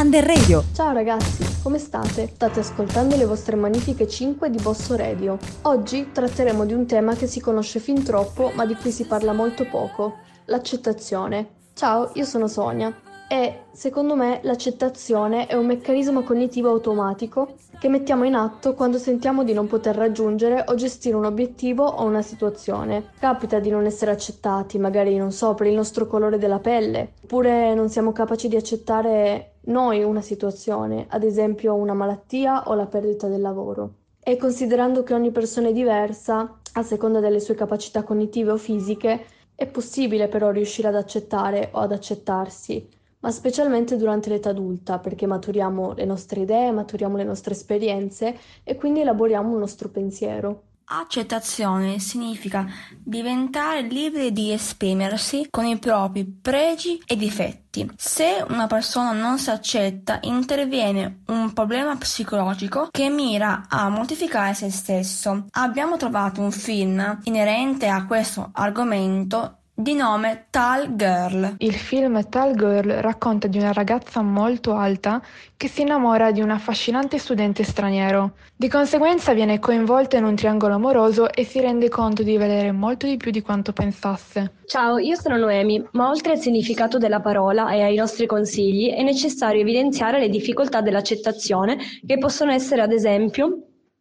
Under Radio. Ciao ragazzi, come state? State ascoltando le vostre magnifiche 5 di Boss Radio. Oggi tratteremo di un tema che si conosce fin troppo, ma di cui si parla molto poco: l'accettazione. Ciao, io sono Sonia e secondo me l'accettazione è un meccanismo cognitivo automatico che mettiamo in atto quando sentiamo di non poter raggiungere o gestire un obiettivo o una situazione. Capita di non essere accettati, magari non so, per il nostro colore della pelle, oppure non siamo capaci di accettare noi una situazione, ad esempio una malattia o la perdita del lavoro. E considerando che ogni persona è diversa, a seconda delle sue capacità cognitive o fisiche, è possibile però riuscire ad accettare o ad accettarsi, ma specialmente durante l'età adulta, perché maturiamo le nostre idee, maturiamo le nostre esperienze e quindi elaboriamo un nostro pensiero. Accettazione significa diventare liberi di esprimersi con i propri pregi e difetti. Se una persona non si accetta, interviene un problema psicologico che mira a modificare se stesso. Abbiamo trovato un film inerente a questo argomento di nome Tall Girl. Il film Tall Girl racconta di una ragazza molto alta che si innamora di un affascinante studente straniero. Di conseguenza viene coinvolta in un triangolo amoroso e si rende conto di valere molto di più di quanto pensasse. Ciao, io sono Noemi, ma oltre al significato della parola e ai nostri consigli è necessario evidenziare le difficoltà dell'accettazione, che possono essere ad esempio: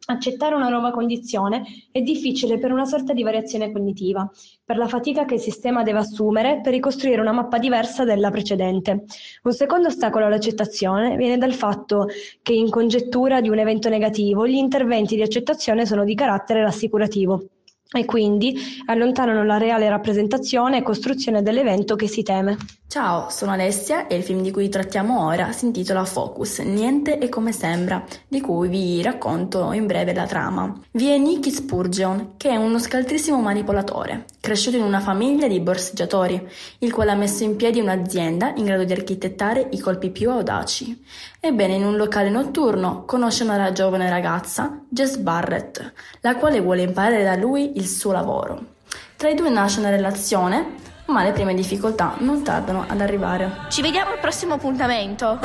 accettare una nuova condizione è difficile per una sorta di variazione cognitiva, per la fatica che il sistema deve assumere per ricostruire una mappa diversa della precedente. Un secondo ostacolo all'accettazione viene dal fatto che in congettura di un evento negativo gli interventi di accettazione sono di carattere rassicurativo e quindi allontanano la reale rappresentazione e costruzione dell'evento che si teme. Ciao, sono Alessia e il film di cui trattiamo ora si intitola Focus, Niente è come sembra, di cui vi racconto in breve la trama. Vi è Nicky Spurgeon, che è uno scaltrissimo manipolatore, cresciuto in una famiglia di borseggiatori, il quale ha messo in piedi un'azienda in grado di architettare i colpi più audaci. Ebbene, in un locale notturno conosce una giovane ragazza, Jess Barrett, la quale vuole imparare da lui il suo lavoro. Tra i due nasce una relazione, ma le prime difficoltà non tardano ad arrivare. Ci vediamo al prossimo appuntamento!